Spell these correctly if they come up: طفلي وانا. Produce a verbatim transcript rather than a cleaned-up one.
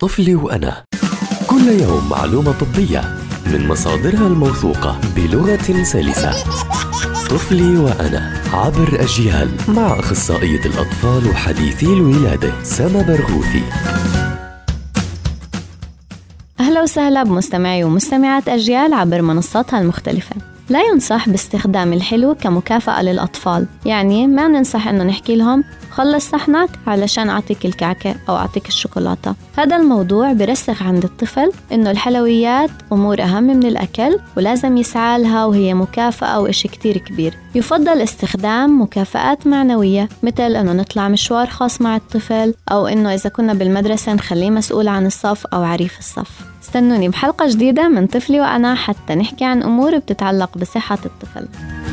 طفلي وأنا، كل يوم معلومة طبية من مصادرها الموثوقة بلغة سلسة. طفلي وأنا عبر أجيال، مع أخصائية الأطفال وحديثي الولادة سما البرغوثي. أهلا وسهلا بمستمعي ومستمعات أجيال عبر منصاتها المختلفة. لا ينصح باستخدام الحلو كمكافأة للأطفال، يعني ما ننصح إنه نحكي لهم خلص صحنك علشان أعطيك الكعكة أو أعطيك الشوكولاتة. هذا الموضوع برسخ عند الطفل إنه الحلويات أمور أهم من الأكل ولازم يسعى لها، وهي مكافأة وإشي كتير كبير. يفضل استخدام مكافآت معنوية، مثل إنه نطلع مشوار خاص مع الطفل، أو إنه إذا كنا بالمدرسة نخليه مسؤول عن الصف أو عريف الصف. استنوني بحلقة جديدة من طفلي وأنا حتى نحكي عن أمور بتتعلق بصحة الطفل.